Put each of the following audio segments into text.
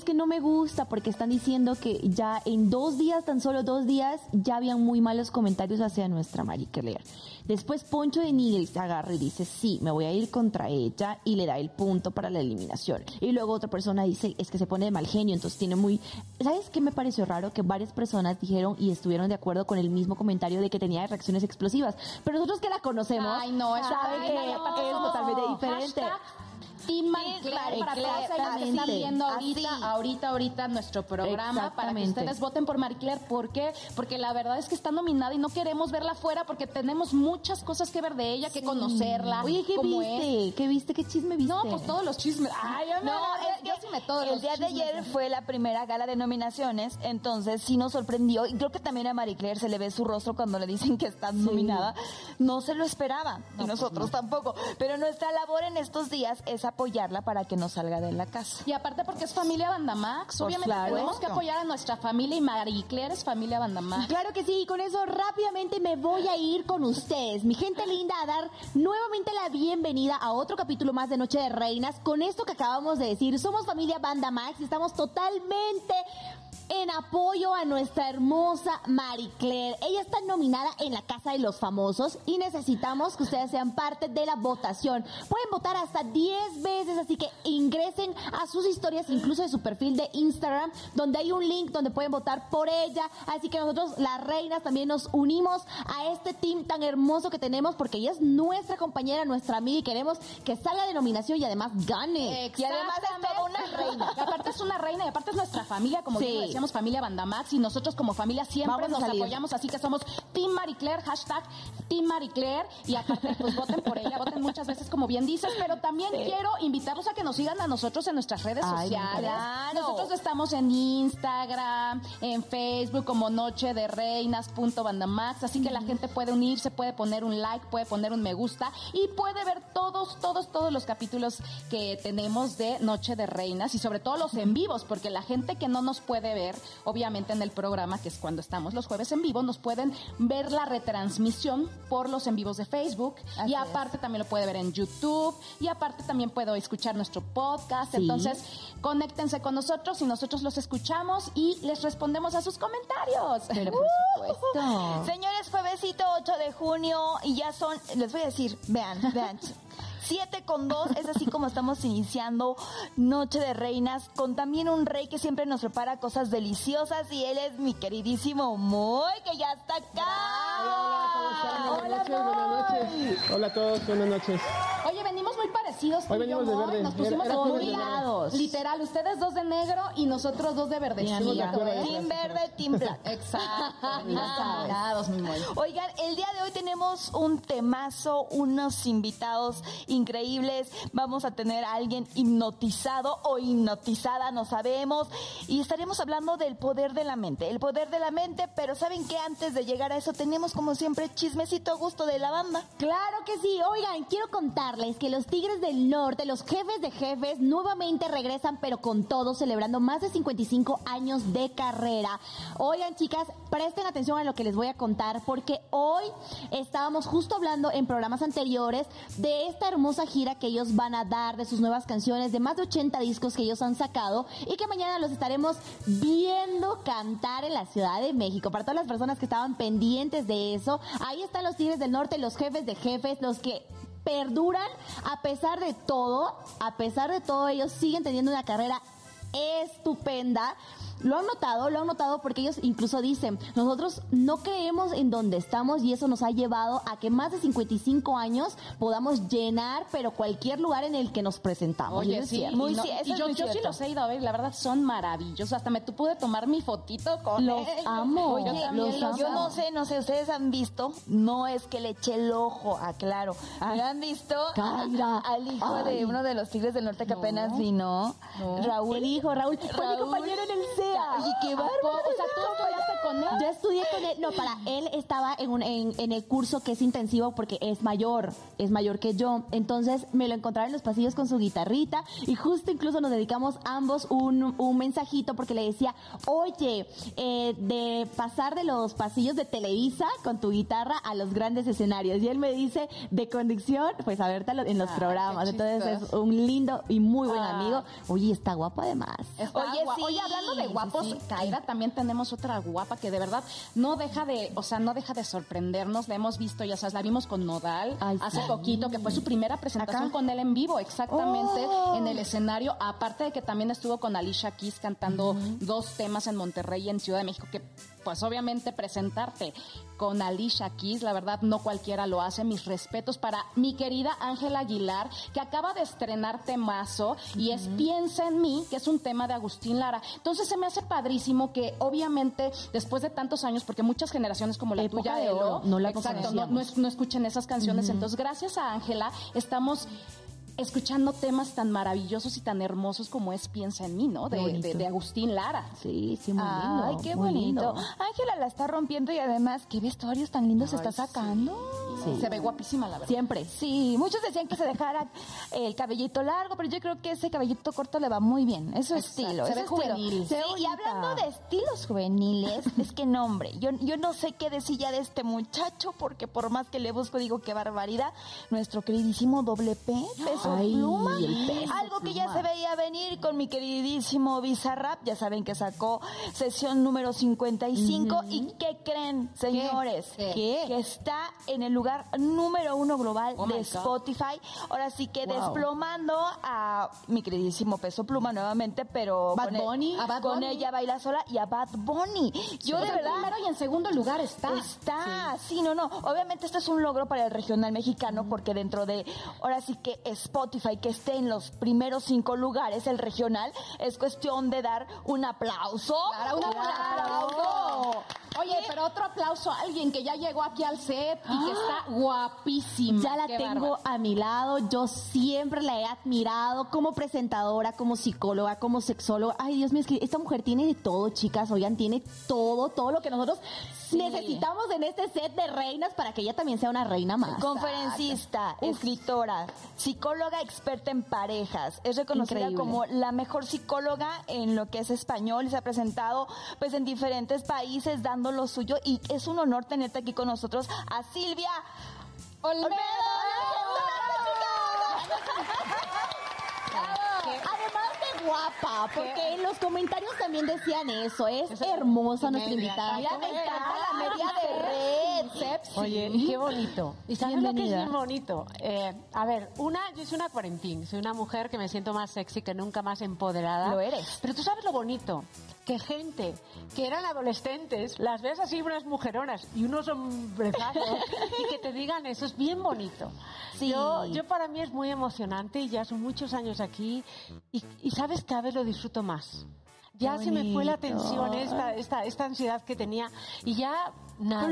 es que no me gusta porque están diciendo que ya en 2 días, tan solo 2 días, ya habían muy malos comentarios hacia nuestra Marie Claire. Después Poncho de Nigris agarra y dice, sí, me voy a ir contra ella, y le da el punto para la eliminación. Y luego otra persona dice, es que se pone de mal genio, entonces tiene muy... ¿Sabes qué me pareció raro? Que varias personas dijeron y estuvieron de acuerdo con el mismo comentario de que tenía reacciones explosivas. Pero nosotros que la conocemos, saben que es totalmente diferente. Team Marie Claire, para todos que están viendo ahorita nuestro programa, para que ustedes voten por Marie Claire. ¿Por qué? Porque la verdad es que está nominada y no queremos verla fuera porque tenemos muchas cosas que ver de ella, que conocerla. Oye, ¿qué viste? ¿Qué viste? ¿Qué chisme viste? No, pues todos los chismes. Ay, yo sí me todos los chismes. El día de ayer fue la primera gala de nominaciones, entonces sí nos sorprendió, y creo que también a Marie Claire se le ve su rostro cuando le dicen que está nominada. No se lo esperaba, y nosotros tampoco. Pero nuestra labor en estos días es apoyarla para que no salga de la casa. Y aparte porque es familia Bandamax, pues obviamente tenemos que apoyar a nuestra familia, y Marie Claire es familia Bandamax. Claro que sí, y con eso rápidamente me voy a ir con ustedes, mi gente linda, a dar nuevamente la bienvenida a otro capítulo más de Noche de Reinas. Con esto que acabamos de decir, somos familia Bandamax y estamos totalmente en apoyo a nuestra hermosa Marie Claire. Ella está nominada en la Casa de los Famosos y necesitamos que ustedes sean parte de la votación. Pueden votar hasta 10 veces, así que ingresen a sus historias, incluso de su perfil de Instagram, donde hay un link donde pueden votar por ella. Así que nosotros, las reinas, también nos unimos a este team tan hermoso que tenemos, porque ella es nuestra compañera, nuestra amiga, y queremos que salga de nominación y además gane. Y además es toda una reina. Y aparte es una reina, y aparte es nuestra familia, como digo, decía, somos familia Bandamax, y nosotros como familia siempre nos apoyamos, así que somos Team Marie Claire, hashtag Team Marie Claire, y aparte pues voten por ella, voten muchas veces como bien dices, pero también quiero invitarlos a que nos sigan a nosotros en nuestras redes sociales. Claro. Nosotros estamos en Instagram, en Facebook como Noche de Reinas .bandamax, así que la gente puede unirse, puede poner un like, puede poner un me gusta y puede ver todos los capítulos que tenemos de Noche de Reinas, y sobre todo los en vivos, porque la gente que no nos puede ver obviamente en el programa, que es cuando estamos los jueves en vivo, nos pueden ver la retransmisión por los en vivos de Facebook. Así y aparte es. También lo puede ver en YouTube, y aparte también puedo escuchar nuestro podcast. Entonces conéctense con nosotros y nosotros los escuchamos y les respondemos a sus comentarios. Pero por supuesto. Señores, juevesito 8 de junio, y ya son, les voy a decir, vean 7:02, es así como estamos iniciando Noche de Reinas, con también un rey que siempre nos prepara cosas deliciosas, y él es mi queridísimo Moy, que ya está acá. Hola, buenas noches. Hola a todos, buenas noches. Oye, venimos muy parecidos. Hoy venimos de verde. Nos pusimos combinados. Literal, ustedes 2 de negro y nosotros 2 de verde. Team verde, team black. Exacto. Combinados, mi Moy. Oigan, el día de hoy tenemos un temazo, unos invitados increíbles, vamos a tener a alguien hipnotizado o hipnotizada, no sabemos, y estaremos hablando del poder de la mente, pero ¿saben qué? Antes de llegar a eso tenemos como siempre chismecito a gusto de la banda. Claro que sí. Oigan, quiero contarles que los Tigres del Norte, los jefes de jefes, nuevamente regresan, pero con todo, celebrando más de 55 años de carrera. Oigan, chicas, presten atención a lo que les voy a contar, porque hoy estábamos justo hablando en programas anteriores de esta hermosa gira que ellos van a dar, de sus nuevas canciones, de más de 80 discos que ellos han sacado, y que mañana los estaremos viendo cantar en la Ciudad de México. Para todas las personas que estaban pendientes de eso, ahí están los Tigres del Norte, los jefes de jefes, los que perduran a pesar de todo. A pesar de todo, ellos siguen teniendo una carrera estupenda. Lo han notado porque ellos incluso dicen, nosotros no creemos en donde estamos, y eso nos ha llevado a que más de 55 años podamos llenar, pero cualquier lugar en el que nos presentamos. Oye, sí, yo sí los he ido a ver, la verdad son maravillosos, hasta me pude tomar mi fotito con ellos. Amo. Oye, los amo. Yo no sé, ustedes han visto, no es que le eché el ojo, aclaro, han visto al hijo de uno de los Tigres del Norte que apenas vino, Raúl. El hijo, Raúl, fue mi compañero en el... Oye, qué bárbaro. O sea, tú estudiaste con él. Yo estudié con él. No, para él estaba en el curso que es intensivo porque es mayor que yo. Entonces me lo encontraba en los pasillos con su guitarrita y justo incluso nos dedicamos ambos un mensajito porque le decía, oye, de pasar de los pasillos de Televisa con tu guitarra a los grandes escenarios. Y él me dice, de conexión, pues a verte en los programas. Entonces es un lindo y muy buen amigo. Oye, está guapo además. Oye, hablando de guapos, sí, Kaira, también tenemos otra guapa que de verdad no deja de sorprendernos. La hemos visto, ya sabes, la vimos con Nodal hace poquito, que fue su primera presentación con él en vivo, exactamente, en el escenario. Aparte de que también estuvo con Alicia Keys cantando dos temas en Monterrey y en Ciudad de México, que pues obviamente presentarte con Alicia Keys, la verdad no cualquiera lo hace. Mis respetos para mi querida Ángela Aguilar, que acaba de estrenar temazo y es Piensa en mí, que es un tema de Agustín Lara. Entonces se me hace padrísimo que obviamente después de tantos años, porque muchas generaciones como la tuya de oro no escuchan esas canciones, entonces gracias a Ángela estamos escuchando temas tan maravillosos y tan hermosos como es Piensa en mí, ¿no? De Agustín Lara. Sí, sí, muy lindo. Ay, qué bonito. Ángela la está rompiendo y además, qué vestuarios tan lindos se está sacando. Sí. Se ve guapísima, la verdad. Siempre. Sí, muchos decían que se dejara el cabellito largo, pero yo creo que ese cabellito corto le va muy bien. Es su estilo. Se ve juvenil. Sí, y hablando de estilos juveniles, es que no, hombre, yo no sé qué decir ya de este muchacho, porque por más que le busco, digo, qué barbaridad. Nuestro queridísimo doble P, Peso Pluma. Algo que ya se veía venir con mi queridísimo Bizarrap. Ya saben que sacó sesión número 55. ¿Y qué creen, señores? ¿Qué? Que está en el lugar número 1 global de Spotify. Ahora sí que desplomando a mi queridísimo Peso Pluma nuevamente, pero Bad Bunny. Con Ella Baila Sola y a Bad Bunny. Yo de verdad. En primero y en segundo lugar está. Está. Obviamente esto es un logro para el regional mexicano porque dentro de, ahora sí que Spotify, que esté en los primeros 5 lugares el regional, es cuestión de dar un aplauso. Claro, un aplauso. Oye, pero otro aplauso a alguien que ya llegó aquí al set y que está guapísima. Ya la tengo a mi lado, yo siempre la he admirado como presentadora, como psicóloga, como sexóloga. Ay, Dios mío, es que esta mujer tiene de todo, chicas. Oigan, tiene todo lo que nosotros necesitamos en este set de reinas para que ella también sea una reina más. Conferencista, escritora, psicóloga experta en parejas. Es reconocida como la mejor psicóloga en lo que es español y se ha presentado pues en diferentes países dando lo suyo y es un honor tenerte aquí con nosotros a Silvia Olmedo. Guapa, porque en los comentarios también decían eso, es hermosa nuestra invitada. Ya me encanta la media de red. Oye, qué bonito. ¿Y sabes lo que es bien bonito? A ver, yo soy una cuarentín, soy una mujer que me siento más sexy que nunca, más empoderada. Lo eres. Pero tú sabes lo bonito, que gente que eran adolescentes, las ves así unas mujeronas y unos hombrezazos y que te digan eso, es bien bonito. Sí. Yo para mí es muy emocionante y ya son muchos años aquí y sabes, cada vez lo disfruto más. Ya se me fue la tensión, esta ansiedad que tenía y ya nada.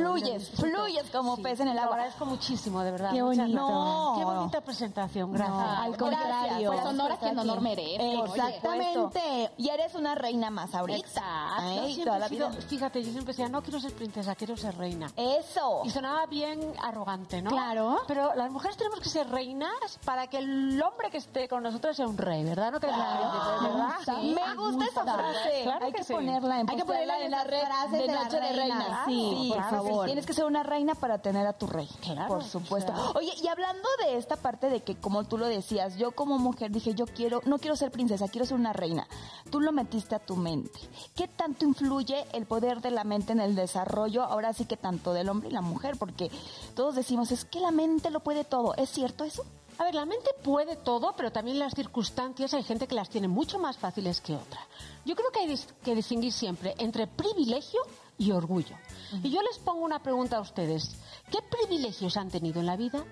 Fluyes como pez en el agua. Lo agradezco muchísimo, de verdad. Qué bonito. Qué bonita presentación, gracias. No, al contrario. Pues honor a quien honor merece. Exactamente. Oye, y eres una reina más ahorita. Exacto. Toda la vida. Fíjate, yo siempre decía, no quiero ser princesa, quiero ser reina. Eso. Y sonaba bien arrogante, ¿no? Claro. Pero las mujeres tenemos que ser reinas para que el hombre que esté con nosotros sea un rey, ¿verdad? No que ¿verdad? Sí, me gusta esa frase. Claro hay que ponerla en la red de Noche de Reinas. Sí, por favor. Tienes que ser una reina para tener a tu rey. Claro, por supuesto. Claro. Oye, y hablando de esta parte de que, como tú lo decías, yo como mujer dije, no quiero ser princesa, quiero ser una reina. Tú lo metiste a tu mente. ¿Qué tanto influye el poder de la mente en el desarrollo, ahora sí que tanto del hombre y la mujer? Porque todos decimos, es que la mente lo puede todo. ¿Es cierto eso? A ver, la mente puede todo, pero también las circunstancias hay gente que las tiene mucho más fáciles que otra. Yo creo que hay que distinguir siempre entre privilegio y orgullo. Y yo les pongo una pregunta a ustedes. ¿Qué privilegios han tenido en la vida?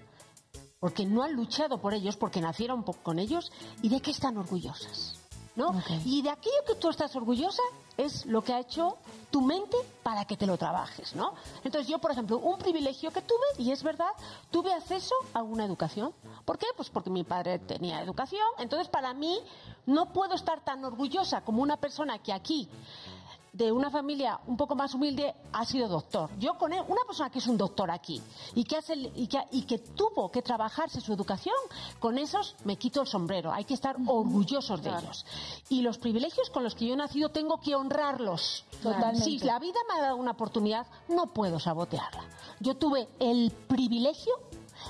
Porque no han luchado por ellos, porque nacieron con ellos. ¿Y de qué están orgullosas? ¿No? Okay. Y de aquello que tú estás orgullosa es lo que ha hecho tu mente para que te lo trabajes, ¿no? Entonces yo, por ejemplo, un privilegio que tuve, y es verdad, tuve acceso a una educación. ¿Por qué? Pues porque mi padre tenía educación. Entonces para mí no puedo estar tan orgullosa como una persona que aquí de una familia un poco más humilde, ha sido doctor. Yo con él, una persona que es un doctor aquí y que tuvo que trabajarse su educación, con esos me quito el sombrero. Hay que estar orgullosos de ellos. Y los privilegios con los que yo he nacido tengo que honrarlos. Totalmente. Si la vida me ha dado una oportunidad, no puedo sabotearla. Yo tuve el privilegio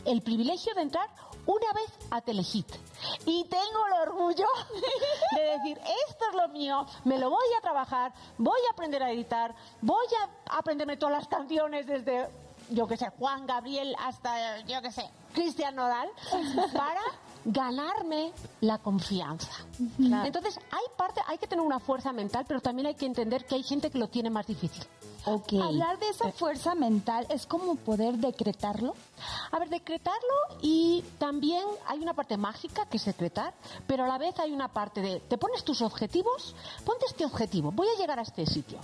de entrar una vez a Telehit. Y tengo el orgullo de decir, esto es lo mío, me lo voy a trabajar, voy a aprender a editar, voy a aprenderme todas las canciones desde, yo qué sé, Juan Gabriel hasta, yo qué sé, Christian Nodal, para ganarme la confianza. Claro. Entonces, hay que tener una fuerza mental, pero también hay que entender que hay gente que lo tiene más difícil. Okay. Hablar de esa fuerza mental es como poder decretarlo. A ver, decretarlo, y también hay una parte mágica que es decretar, pero a la vez hay una parte de, te pones tus objetivos, ponte este objetivo, voy a llegar a este sitio.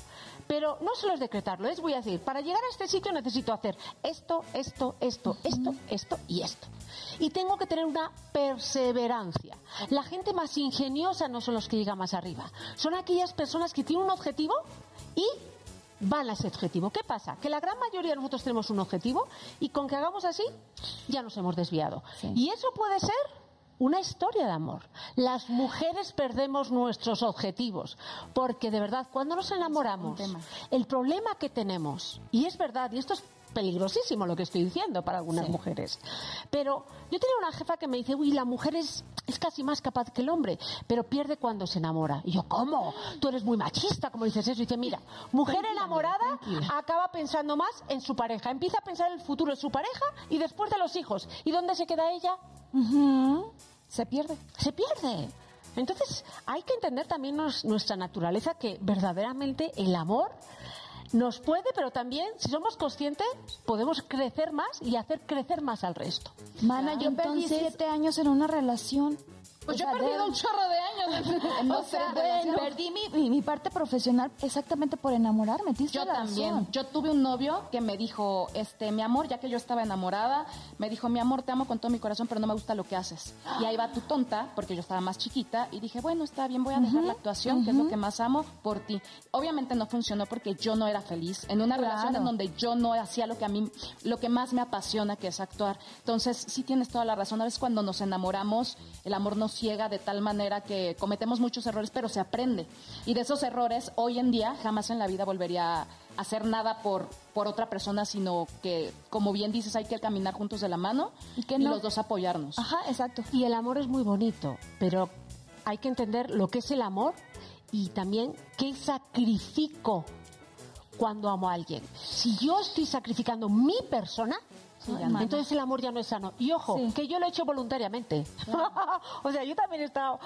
Pero no solo es decretarlo, es voy a decir, para llegar a este sitio necesito hacer esto y esto. Y tengo que tener una perseverancia. La gente más ingeniosa no son los que llegan más arriba, son aquellas personas que tienen un objetivo y van a ese objetivo. ¿Qué pasa? Que la gran mayoría de nosotros tenemos un objetivo y con que hagamos así ya nos hemos desviado. Sí. Y eso puede ser una historia de amor. Las mujeres perdemos nuestros objetivos porque, de verdad, cuando nos enamoramos, el problema que tenemos, y es verdad, y esto es peligrosísimo lo que estoy diciendo para algunas mujeres, pero yo tenía una jefa que me dice, uy, la mujer es casi más capaz que el hombre, pero pierde cuando se enamora. Y yo, ¿cómo? Tú eres muy machista, ¿cómo dices eso? Y dice, mira, mujer enamorada acaba pensando más en su pareja, empieza a pensar en el futuro de su pareja y después de los hijos. ¿Y dónde se queda ella? Uh-huh. Se pierde. Entonces hay que entender también nuestra naturaleza, que verdaderamente el amor nos puede, pero también, si somos conscientes, podemos crecer más y hacer crecer más al resto. Mana, yo perdí 7 años en una relación. Pues yo he perdido un chorro de años. Perdí mi parte profesional exactamente por enamorarme. Yo también. Yo tuve un novio que me dijo, mi amor, ya que yo estaba enamorada, me dijo, mi amor, te amo con todo mi corazón, pero no me gusta lo que haces. Y ahí va tu tonta, porque yo estaba más chiquita, y dije, bueno, está bien, voy a dejar la actuación, que es lo que más amo, por ti. Obviamente no funcionó porque yo no era feliz en una relación en donde yo no hacía lo que más me apasiona, que es actuar. Entonces, sí tienes toda la razón. A veces cuando nos enamoramos, el amor nos ciega de tal manera que cometemos muchos errores, pero se aprende. Y de esos errores, hoy en día, jamás en la vida volvería a hacer nada por otra persona, sino que, como bien dices, hay que caminar juntos de la mano y los dos apoyarnos. Ajá, exacto. Y el amor es muy bonito, pero hay que entender lo que es el amor y también qué sacrifico cuando amo a alguien. Si yo estoy sacrificando mi persona, entonces el amor ya no es sano. Y ojo, que yo lo he hecho voluntariamente. O sea, yo también he estado...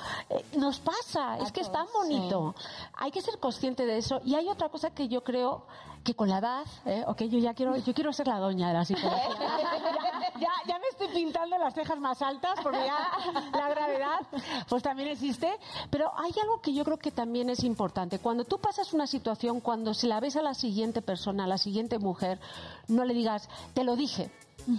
nos pasa, es que es tan bonito. Sí. Hay que ser consciente de eso. Y hay otra cosa que yo creo que con la edad... yo quiero ser la doña de la psicología. Ya me estoy pintando las cejas más altas porque ya la gravedad pues también existe. Pero hay algo que yo creo que también es importante. Cuando tú pasas una situación, cuando se la ves a la siguiente persona, a la siguiente mujer, no le digas, te lo dije.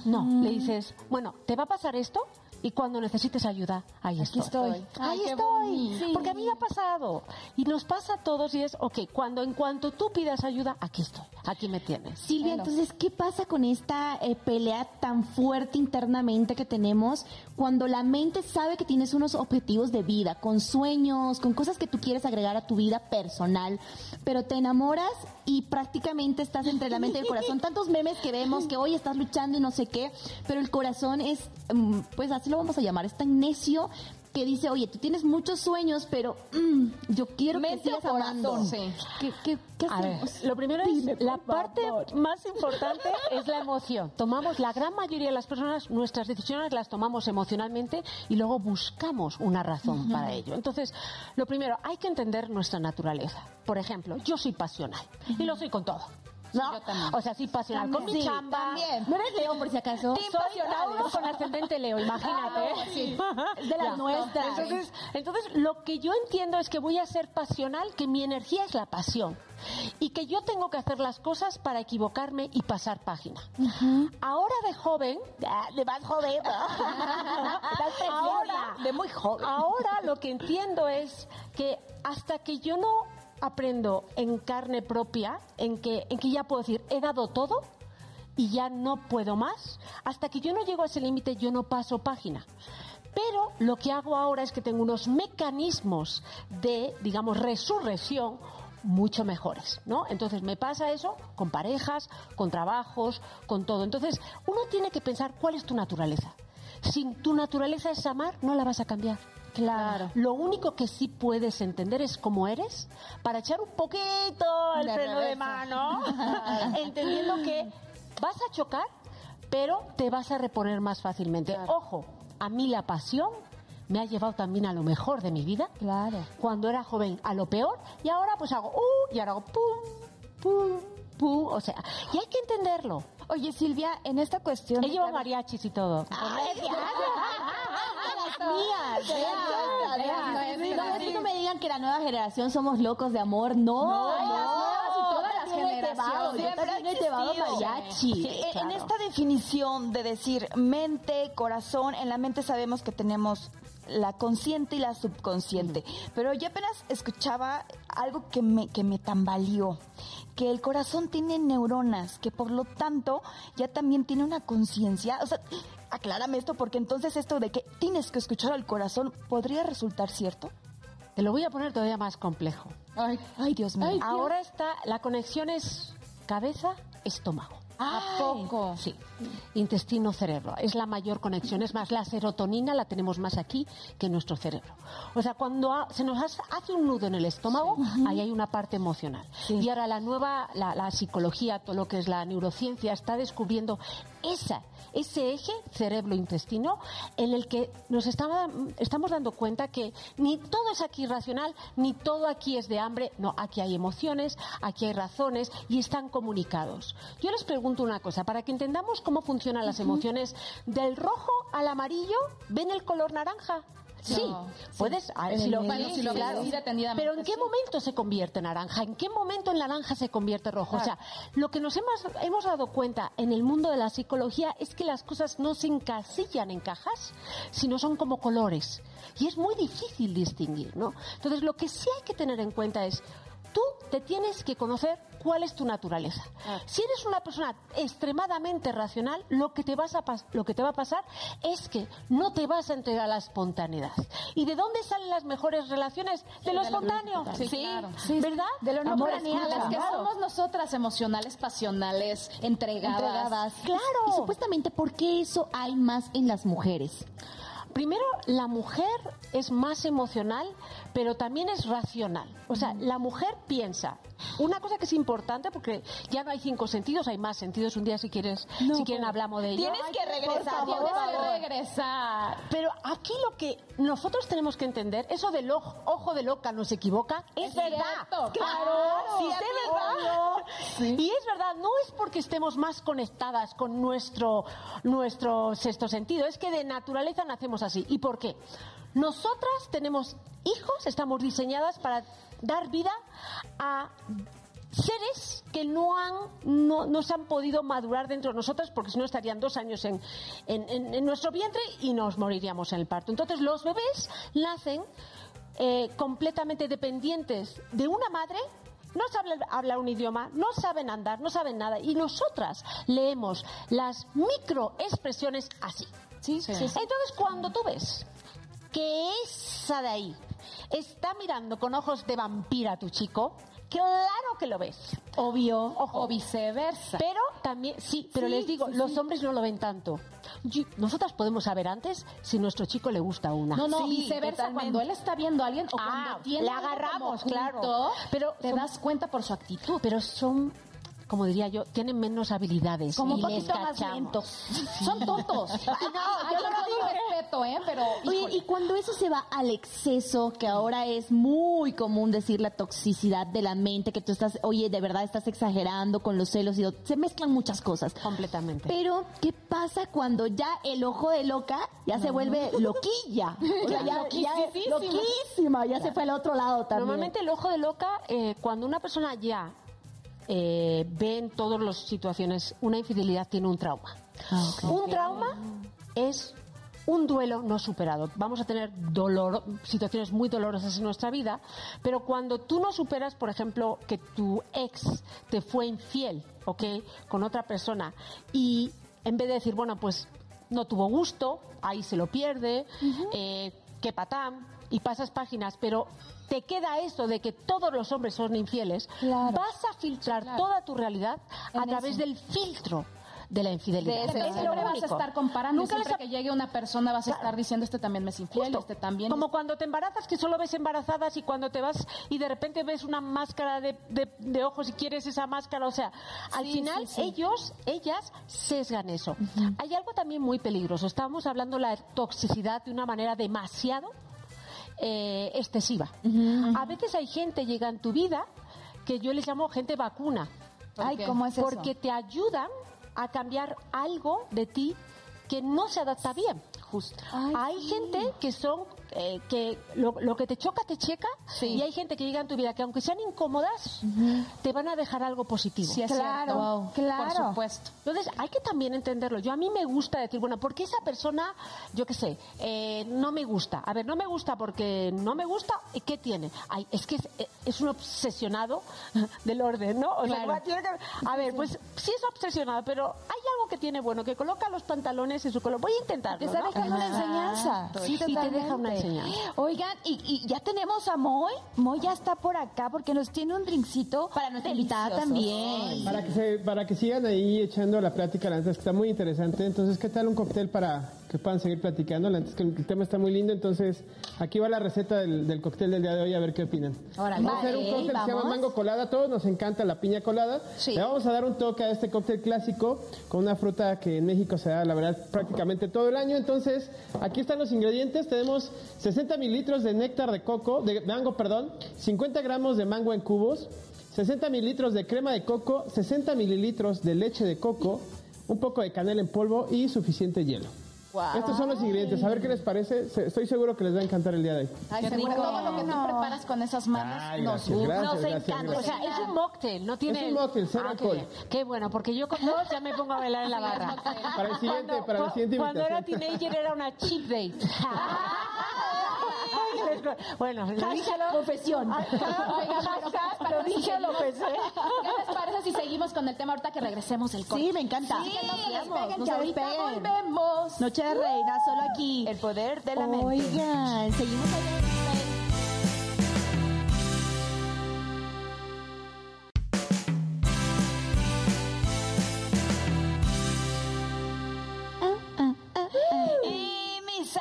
No, le dices, bueno, te va a pasar esto y cuando necesites ayuda, ahí estoy. Sí. Porque a mí me ha pasado y nos pasa a todos, y es, en cuanto tú pidas ayuda, aquí estoy, aquí me tienes. Silvia, entonces, ¿qué pasa con esta pelea tan fuerte internamente que tenemos cuando la mente sabe que tienes unos objetivos de vida, con sueños, con cosas que tú quieres agregar a tu vida personal, pero te enamoras y prácticamente estás entre la mente y el corazón? Tantos memes que vemos que hoy estás luchando y no sé qué, pero el corazón es, pues así lo vamos a llamar, es tan necio que dice, oye, tú tienes muchos sueños, pero yo quiero que sigas amando. Sí. ¿Qué hacemos? Lo primero es, la parte más importante es la emoción. La gran mayoría de las personas, nuestras decisiones las tomamos emocionalmente y luego buscamos una razón para ello. Entonces, lo primero, hay que entender nuestra naturaleza. Por ejemplo, yo soy pasional y lo soy con todo. No, o sea, sí, pasional con mi chamba. También. ¿No eres Leo, por si acaso? Sí, soy Tauro con ascendente Leo, imagínate. Sí. Es de las nuestras. Entonces, lo que yo entiendo es que voy a ser pasional, que mi energía es la pasión. Y que yo tengo que hacer las cosas para equivocarme y pasar página. Ahora de joven, de más joven, ahora de muy joven. Ahora lo que entiendo es que hasta que yo no aprendo en carne propia, en que ya puedo decir, he dado todo y ya no puedo más. Hasta que yo no llego a ese límite, yo no paso página. Pero lo que hago ahora es que tengo unos mecanismos de, digamos, resurrección mucho mejores, ¿no? Entonces me pasa eso con parejas, con trabajos, con todo. Entonces uno tiene que pensar cuál es tu naturaleza. Si tu naturaleza es amar, no la vas a cambiar. Claro. Lo único que sí puedes entender es cómo eres para echar un poquito el freno de mano, entendiendo que vas a chocar, pero te vas a reponer más fácilmente. Claro. Ojo, a mí la pasión me ha llevado también a lo mejor de mi vida. Claro. Cuando era joven, a lo peor, y ahora pues hago y ahora hago pum, pum, pum, o sea, y hay que entenderlo. Oye, Silvia, en esta cuestión... Ella lleva mariachis y todo. No me digan que la nueva generación somos locos de amor. En esta definición de decir mente, corazón, en la mente sabemos que tenemos la consciente y la subconsciente, pero yo apenas escuchaba algo que me tambaleó, que el corazón tiene neuronas, que por lo tanto ya también tiene una conciencia. O sea, aclárame esto, porque entonces esto de que tienes que escuchar al corazón podría resultar cierto. Te lo voy a poner todavía más complejo. Ay, Dios mío. Ay, Dios. Ahora está, la conexión es cabeza, estómago. ¿A poco? Sí, intestino, cerebro. Es la mayor conexión. Es más, la serotonina la tenemos más aquí que en nuestro cerebro. O sea, cuando se nos hace un nudo en el estómago, sí, ahí hay una parte emocional. Sí. Y ahora la psicología, todo lo que es la neurociencia, está descubriendo ese eje cerebro-intestino en el que nos estamos dando cuenta que ni todo es aquí racional, ni todo aquí es de hambre. No, aquí hay emociones, aquí hay razones y están comunicados. Yo les pregunto una cosa, para que entendamos cómo funcionan las emociones, del rojo al amarillo, ¿ven el color naranja? Sí, no, puedes, a ver, si lo claro, pero ¿en qué momento se convierte en naranja? ¿En qué momento el naranja se convierte en rojo? Claro. O sea, lo que nos hemos dado cuenta en el mundo de la psicología es que las cosas no se encasillan en cajas, sino son como colores. Y es muy difícil distinguir, ¿no? Entonces, lo que sí hay que tener en cuenta es, tú te tienes que conocer cuál es tu naturaleza. Ah. Si eres una persona extremadamente racional, lo que te va a pasar es que no te vas a entregar a la espontaneidad. ¿Y de dónde salen las mejores relaciones? De lo espontáneo. Sí, claro. Sí, ¿verdad? De lo no planeado. Las que somos nosotras, emocionales, pasionales, entregadas. Claro. Y supuestamente, ¿por qué eso hay más en las mujeres? Primero, la mujer es más emocional, pero también es racional. O sea, la mujer piensa. Una cosa que es importante, porque ya no hay 5 sentidos, hay más sentidos. Un día, si quieren, hablamos de ello. Tienes que regresar. Pero aquí lo que nosotros tenemos que entender, eso del ojo de loca no se equivoca, es verdad. Claro. Sí, es verdad. Sí. Y es verdad, no es porque estemos más conectadas con nuestro sexto sentido, es que de naturaleza nacemos así. ¿Y por qué? Nosotras tenemos hijos, estamos diseñadas para dar vida a seres que no se han podido madurar dentro de nosotras, porque si no estarían 2 años en nuestro vientre y nos moriríamos en el parto. Entonces los bebés nacen completamente dependientes de una madre. No saben hablar un idioma, no saben andar, no saben nada. Y nosotras leemos las microexpresiones así. Sí. Entonces, cuando tú ves que esa de ahí está mirando con ojos de vampira a tu chico, claro que lo ves. Obvio. Ojo. O viceversa. Pero también, pero les digo, los hombres no lo ven tanto. Nosotras podemos saber antes si nuestro chico le gusta una. No, viceversa. Totalmente. Cuando él está viendo a alguien o cuando tiene... le agarramos, claro. Pero te das cuenta por su actitud. Pero son... como diría yo, tienen menos habilidades. Como un poquito más lentos. Sí. Son tontos. Yo no lo digo, respeto, pero... Oye, y cuando eso se va al exceso, que ahora es muy común decir la toxicidad de la mente, que tú estás, oye, de verdad estás exagerando con los celos, y se mezclan muchas cosas. Completamente. Pero, ¿qué pasa cuando ya el ojo de loca ya se vuelve loquilla? O sea, ya loquísima. Ya se fue al otro lado también. Normalmente el ojo de loca, cuando una persona ya... ve en todas las situaciones una infidelidad, tiene un trauma. Un trauma es un duelo no superado. Vamos a tener dolor, situaciones muy dolorosas en nuestra vida, pero cuando tú no superas, por ejemplo, que tu ex te fue infiel, ¿ok?, con otra persona, y en vez de decir, bueno, pues no tuvo gusto, ahí se lo pierde, qué patán, y pasas páginas, pero te queda esto de que todos los hombres son infieles, claro, vas a filtrar toda tu realidad a través del filtro de la infidelidad. Siempre vas a estar comparando, nunca siempre que llegue una persona vas a estar diciendo, este también me es infiel, justo, este también. Como cuando te embarazas, que solo ves embarazadas, y cuando te vas y de repente ves una máscara de ojos y quieres esa máscara, o sea, al final ellas sesgan eso. Uh-huh. Hay algo también muy peligroso, estábamos hablando de la toxicidad de una manera demasiado excesiva. Uh-huh, uh-huh. A veces hay gente, llega en tu vida, que yo les llamo gente vacuna. Ay, ¿cómo es eso? Porque te ayudan a cambiar algo de ti que no se adapta bien. Justo. Ay, hay gente que son que lo que te choca te checa, y hay gente que llega en tu vida que aunque sean incómodas, uh-huh, te van a dejar algo positivo. Sí, es cierto. Wow. Claro, por supuesto. Entonces hay que también entenderlo. Yo, a mí me gusta decir, bueno, ¿por qué esa persona, yo qué sé, no me gusta? A ver, no me gusta porque no me gusta, ¿qué tiene? Ay, es que es un obsesionado del orden, ¿no? O sea, tiene que... A ver, pues sí es obsesionado, pero hay algo que tiene bueno, que coloca los pantalones en su color. Voy a intentarlo, ¿no? Te deja una enseñanza. Sí, y te deja una enseñanza. Oigan, y ya tenemos a Moy. Moy ya está por acá porque nos tiene un drinkcito para nuestra invitada también. Para que sigan ahí echando la plática, la neta que está muy interesante. Entonces, ¿qué tal un cóctel para que puedan seguir platicando? La neta que el tema está muy lindo. Entonces, aquí va la receta del cóctel del día de hoy, a ver qué opinan. Órale, vamos a hacer un cóctel que se llama mango colada. A todos nos encanta la piña colada. Sí. Le vamos a dar un toque a este cóctel clásico con una fruta que en México se da, la verdad, prácticamente todo el año. Entonces, aquí están los ingredientes. Tenemos 60 mililitros de néctar de coco, de mango, perdón, 50 gramos de mango en cubos, 60 mililitros de crema de coco, 60 mililitros de leche de coco, un poco de canela en polvo y suficiente hielo. Wow. Estos son los ingredientes. A ver qué les parece. Estoy seguro que les va a encantar el día de hoy. Ay, seguro. Todo lo que tú preparas con esas manos nos encanta. O sea, es un mocktail, no tiene... Es un mocktail, cero alcohol. Qué bueno, porque yo con dos ya me pongo a bailar en la barra. Para el siguiente cuando era teenager era una cheap date. Bueno, lo dije a la confesión. Lo dije a lo pensé. ¿Qué les parece si seguimos con el tema ahorita que regresemos el corte? Sí, me encanta. Sí, nos volvemos. Noche de Reinas, solo aquí. El poder de la mente. Oigan, seguimos allá.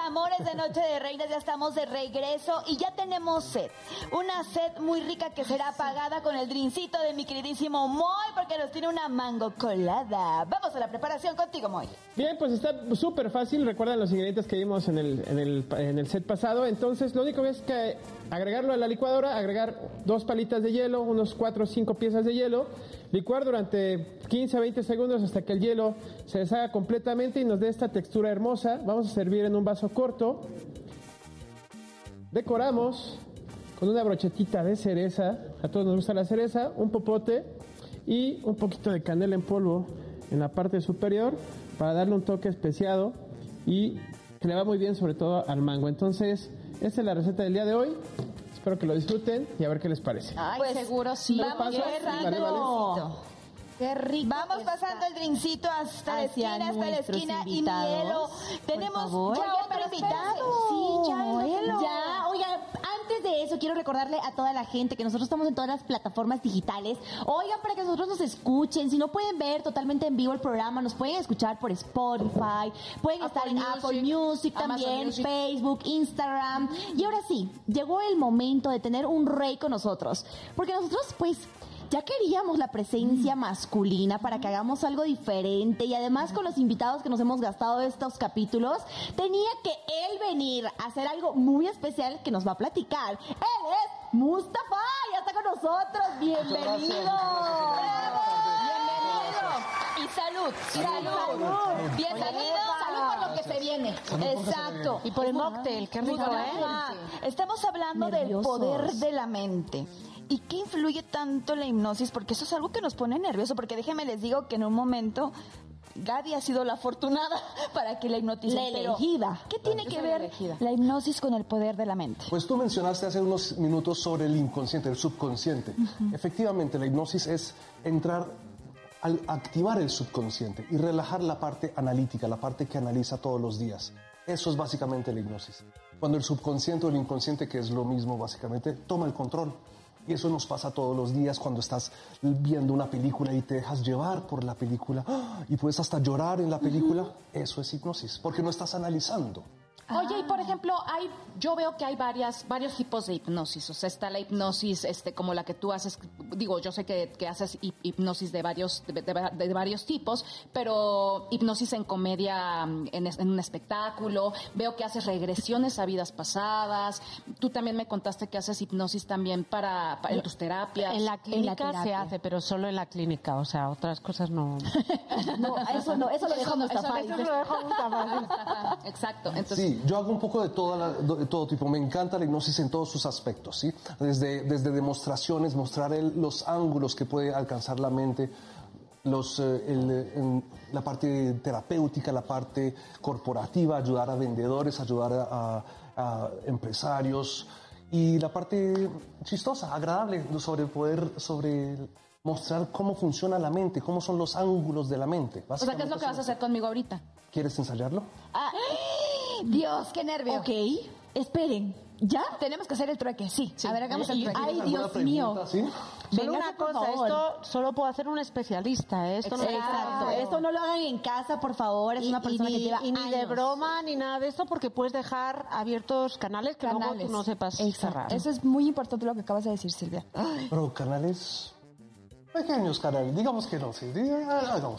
Amores de Noche de Reinas, ya estamos de regreso y ya tenemos sed. Una sed muy rica que será apagada con el drincito de mi queridísimo Moy, porque nos tiene una mango colada. Vamos a la preparación contigo, Moy. Bien, pues está súper fácil. Recuerdan los ingredientes que vimos en el set pasado. Entonces, lo único es que agregarlo a la licuadora, agregar 2 palitas de hielo, unos 4 o 5 piezas de hielo, licuar durante 15 a 20 segundos hasta que el hielo se deshaga completamente y nos dé esta textura hermosa. Vamos a servir en un vaso corto. Decoramos con una brochetita de cereza, a todos nos gusta la cereza, un popote y un poquito de canela en polvo en la parte superior para darle un toque especiado y que le va muy bien sobre todo al mango. Entonces, esta es la receta del día de hoy. Espero que lo disfruten y a ver qué les parece. Ay, pues seguro sí. Vamos pasando. Qué rico. Vamos pasando el drinkcito hasta la esquina y hielo. Tenemos ya otro invitado. Sí, ya. Oigan, antes de eso quiero recordarle a toda la gente que nosotros estamos en todas las plataformas digitales. Oigan, para que nosotros nos escuchen, si no pueden ver totalmente en vivo el programa, nos pueden escuchar por Spotify, pueden estar en Apple Music también, Facebook, Instagram. Y ahora sí, llegó el momento de tener un rey con nosotros, porque nosotros pues... Ya queríamos la presencia masculina para que hagamos algo diferente y además con los invitados que nos hemos gastado estos capítulos, tenía que él venir a hacer algo muy especial que nos va a platicar. Él es Mustafa, ya está con nosotros. ¡Bienvenido! Gracias. ¡Bienvenido! Y salud. Bienvenido. Se viene. Exacto. Y por el mocktail, qué rico, ¿eh? Estamos hablando del poder de la mente. ¿Y qué influye tanto la hipnosis? Porque eso es algo que nos pone nervioso, porque déjenme les digo que en un momento Gaby ha sido la afortunada para que la hipnotice. La elegida. ¿Qué tiene que ver la hipnosis con el poder de la mente? Pues tú mencionaste hace unos minutos sobre el inconsciente, el subconsciente. Uh-huh. Efectivamente, la hipnosis es entrar al activar el subconsciente y relajar la parte analítica, la parte que analiza todos los días. Eso es básicamente la hipnosis. Cuando el subconsciente o el inconsciente, que es lo mismo básicamente, toma el control. Y eso nos pasa todos los días cuando estás viendo una película y te dejas llevar por la película y puedes hasta llorar en la película. Uh-huh. Eso es hipnosis, porque no estás analizando. Oye, y por ejemplo, yo veo que hay varios tipos de hipnosis. O sea, está la hipnosis como la que tú haces. Digo, yo sé que haces hipnosis de varios tipos, pero hipnosis en comedia, en un espectáculo. Veo que haces regresiones a vidas pasadas. Tú también me contaste que haces hipnosis también para en tus terapias. En la clínica se hace, pero solo en la clínica. O sea, otras cosas no. No, eso lo deja Mustafa. Eso lo deja Mustafa. Exacto. Entonces, sí. Yo hago un poco de todo tipo. Me encanta la hipnosis en todos sus aspectos, ¿sí? Desde demostraciones, mostrar los ángulos que puede alcanzar la mente, la parte terapéutica, la parte corporativa, ayudar a vendedores, ayudar a empresarios, y la parte chistosa, agradable, sobre mostrar cómo funciona la mente, cómo son los ángulos de la mente. O sea, ¿qué es lo que vas a hacer conmigo ahorita? ¿Quieres ensayarlo? Ah. Dios, qué nervio. Ok, esperen. ¿Ya? Tenemos que hacer el trueque, sí. A ver, hagamos el trueque. Ay, Dios mío. ¿Sí? Solo una cosa, esto solo puedo hacer un especialista. Esto no lo hagan en casa, por favor. Es una persona que lleva años. Y ni de broma, ni nada de esto, porque puedes dejar abiertos canales que luego tú no sepas cerrar. Eso es muy importante lo que acabas de decir, Silvia. Ay. Pero canales... pequeños canales, digamos que no, sí.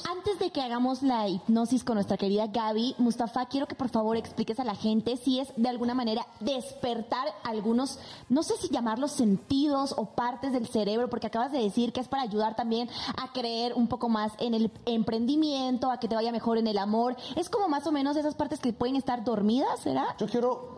Antes de que hagamos la hipnosis con nuestra querida Gaby, Mustafa, quiero que por favor expliques a la gente si es de alguna manera despertar algunos, no sé si llamarlos sentidos o partes del cerebro, porque acabas de decir que es para ayudar también a creer un poco más en el emprendimiento, a que te vaya mejor en el amor. Es como más o menos esas partes que pueden estar dormidas, ¿será? Yo quiero...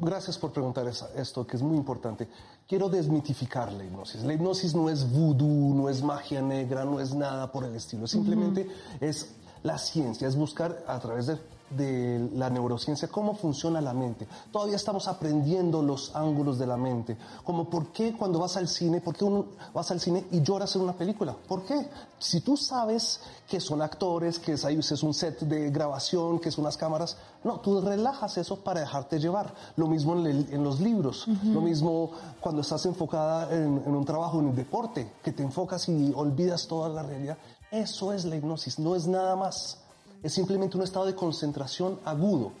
gracias por preguntar esto, que es muy importante. Quiero desmitificar la hipnosis. La hipnosis no es vudú, no es magia negra, no es nada por el estilo. Simplemente es la ciencia, es buscar a través de la neurociencia cómo funciona la mente. Todavía estamos aprendiendo los ángulos de la mente. Como por qué cuando vas al cine, por qué uno vas al cine y lloras en una película. ¿Por qué? Si tú sabes que son actores, que es un set de grabación, que son unas cámaras, no, tú relajas eso para dejarte llevar. Lo mismo en los libros, lo mismo cuando estás enfocada en un trabajo, en un deporte, que te enfocas y olvidas toda la realidad. Eso es la hipnosis, no es nada más. Es simplemente un estado de concentración agudo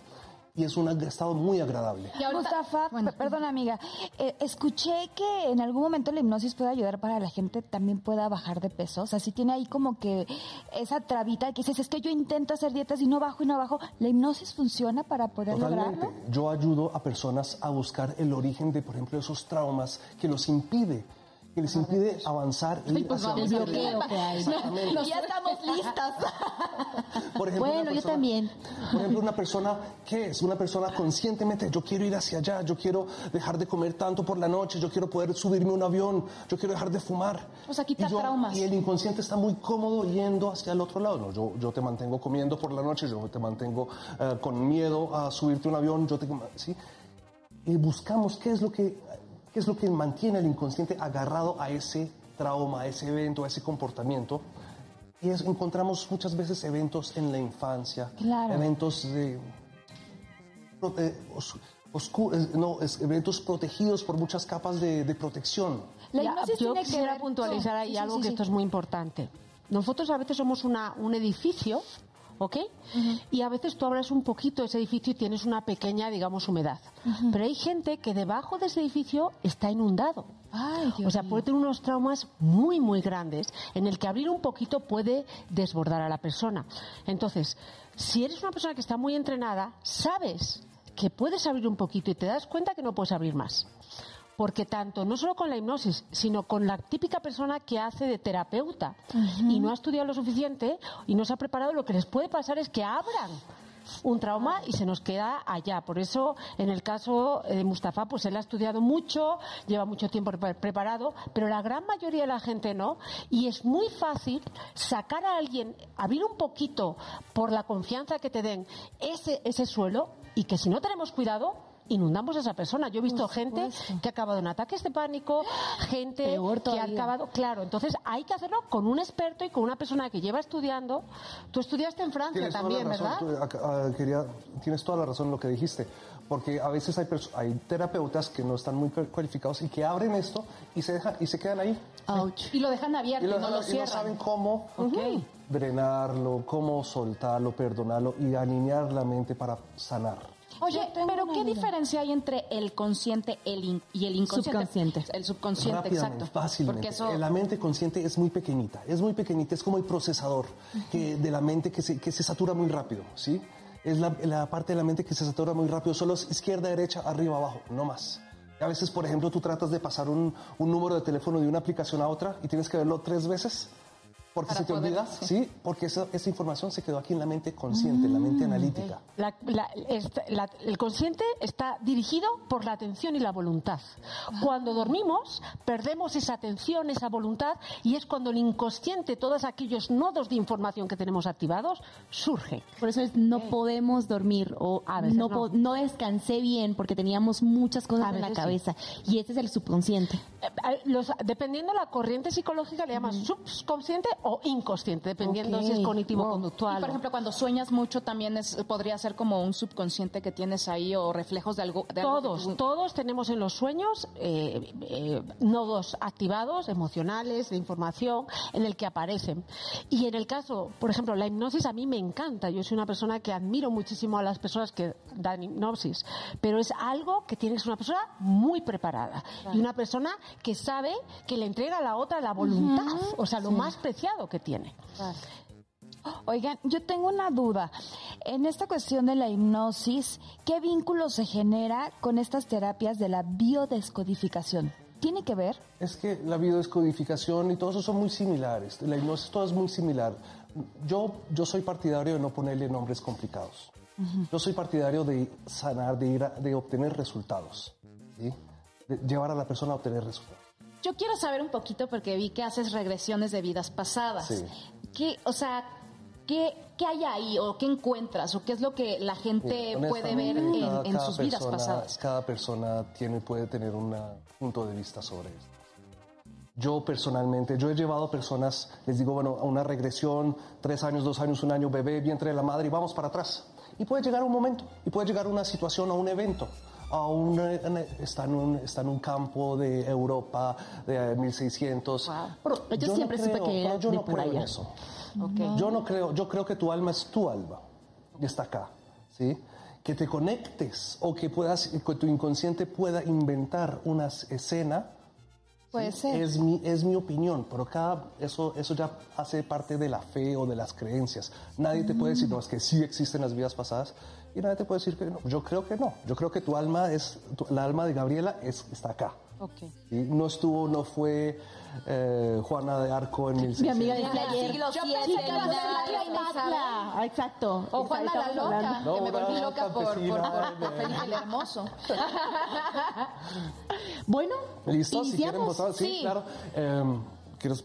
y es un estado muy agradable. Mustafa, perdón amiga, escuché que en algún momento la hipnosis puede ayudar para que la gente también pueda bajar de peso. O sea, si tiene ahí como que esa trabita que dices, es que yo intento hacer dietas y no bajo, ¿la hipnosis funciona para poder lograrlo? Yo ayudo a personas a buscar el origen de, por ejemplo, esos traumas que los impide. Que les impide avanzar y pues hacia el bloqueo que hay. No, ya estamos listas. Por ejemplo, yo también. Por ejemplo, una persona que es una persona conscientemente, yo quiero ir hacia allá, yo quiero dejar de comer tanto por la noche, yo quiero poder subirme a un avión, yo quiero dejar de fumar. O sea, quita traumas. Y el inconsciente está muy cómodo yendo hacia el otro lado. No, yo te mantengo comiendo por la noche, yo te mantengo con miedo a subirte a un avión, ¿sí? Y buscamos qué es lo que mantiene al inconsciente agarrado a ese trauma, a ese evento, a ese comportamiento. Y encontramos muchas veces eventos en la infancia, eventos eventos protegidos por muchas capas de protección. Yo quisiera puntualizar ahí algo que esto es muy importante. Nosotros a veces somos un edificio, ¿ok? Uh-huh. Y a veces tú abres un poquito ese edificio y tienes una pequeña, digamos, humedad. Uh-huh. Pero hay gente que debajo de ese edificio está inundado. Ay, o sea, puede tener unos traumas muy, muy grandes en el que abrir un poquito puede desbordar a la persona. Entonces, si eres una persona que está muy entrenada, sabes que puedes abrir un poquito y te das cuenta que no puedes abrir más. Porque tanto, no solo con la hipnosis, sino con la típica persona que hace de terapeuta y no ha estudiado lo suficiente y no se ha preparado, lo que les puede pasar es que abran un trauma y se nos queda allá. Por eso, en el caso de Mustafa, pues él ha estudiado mucho, lleva mucho tiempo preparado, pero la gran mayoría de la gente no, y es muy fácil sacar a alguien, abrir un poquito por la confianza que te den ese suelo, y que si no tenemos cuidado inundamos a esa persona. Yo he visto gente que ha acabado en ataques de pánico, gente que ha acabado... Claro, entonces hay que hacerlo con un experto y con una persona que lleva estudiando. Tú estudiaste en Francia también, ¿verdad? Tienes toda la razón en lo que dijiste, porque a veces hay terapeutas que no están muy cualificados y que abren esto y se quedan ahí. Ouch. Y lo dejan abierto, y no lo cierran. Y no saben cómo drenarlo, cómo soltarlo, perdonarlo y alinear la mente para sanar. Oye, pero ¿qué diferencia hay entre el consciente y el inconsciente? Subconsciente. El subconsciente, exacto. Fácilmente. Eso... La mente consciente es muy pequeñita, es como el procesador de la mente que se satura muy rápido, ¿sí? Es la parte de la mente que se satura muy rápido, solo es izquierda, derecha, arriba, abajo, no más. A veces, por ejemplo, tú tratas de pasar un número de teléfono de una aplicación a otra y tienes que verlo 3 veces. Porque se te olvida, sí, porque esa información se quedó aquí en la mente consciente, en la mente analítica. El consciente está dirigido por la atención y la voluntad. Cuando dormimos, perdemos esa atención, esa voluntad, y es cuando el inconsciente, todos aquellos nodos de información que tenemos activados, surge. Por eso no podemos dormir, o a veces no descansé bien porque teníamos muchas cosas en la cabeza. Sí. Y este es el subconsciente. Dependiendo la corriente psicológica, le llaman subconsciente o inconsciente, dependiendo si es cognitivo o conductual. Y por ejemplo, cuando sueñas mucho también podría ser como un subconsciente que tienes ahí, o reflejos de algo. Todos tenemos en los sueños nodos activados, emocionales, de información, en el que aparecen. Y en el caso, por ejemplo, la hipnosis a mí me encanta. Yo soy una persona que admiro muchísimo a las personas que dan hipnosis, pero es algo que tienes una persona muy preparada, claro, y una persona que sabe que le entrega a la otra la voluntad, o sea, lo más precioso que tiene. Oigan, yo tengo una duda. En esta cuestión de la hipnosis, ¿qué vínculo se genera con estas terapias de la biodescodificación? ¿Tiene que ver? Es que la biodescodificación y todo eso son muy similares. La hipnosis, todo es muy similar. Yo soy partidario de no ponerle nombres complicados. Yo soy partidario de sanar, de obtener resultados, ¿sí? De llevar a la persona a obtener resultados. Yo quiero saber un poquito, porque vi que haces regresiones de vidas pasadas. Sí. ¿Qué hay ahí, o qué encuentras, o qué es lo que la gente puede ver en sus vidas pasadas? Cada persona puede tener un punto de vista sobre esto. Yo personalmente, he llevado personas, les digo, a una regresión, 3 años, 2 años, 1 año, bebé, vientre de la madre, y vamos para atrás. Y puede llegar un momento, y puede llegar una situación o un evento. Está en un campo de Europa de 1600. Wow. Pero yo siempre supe que era de por allá. Yo creo que tu alma es tu alma y está acá, ¿sí? Que te conectes, o que tu inconsciente pueda inventar una escena. Puede ser. Es mi opinión, pero eso ya hace parte de la fe o de las creencias. Nadie te puede decir, no, es que sí existen las vidas pasadas, y nadie te puede decir que no. Yo creo que no. Yo creo que tu alma la alma de Gabriela está acá. Okay. ¿Sí? No fue Juana de Arco en 1600. Mi amiga de ayer. Exacto. O Juana la loca, que me volví loca por Felipe el Hermoso. Bueno, ¿listo? Si quieren votar, sí, claro.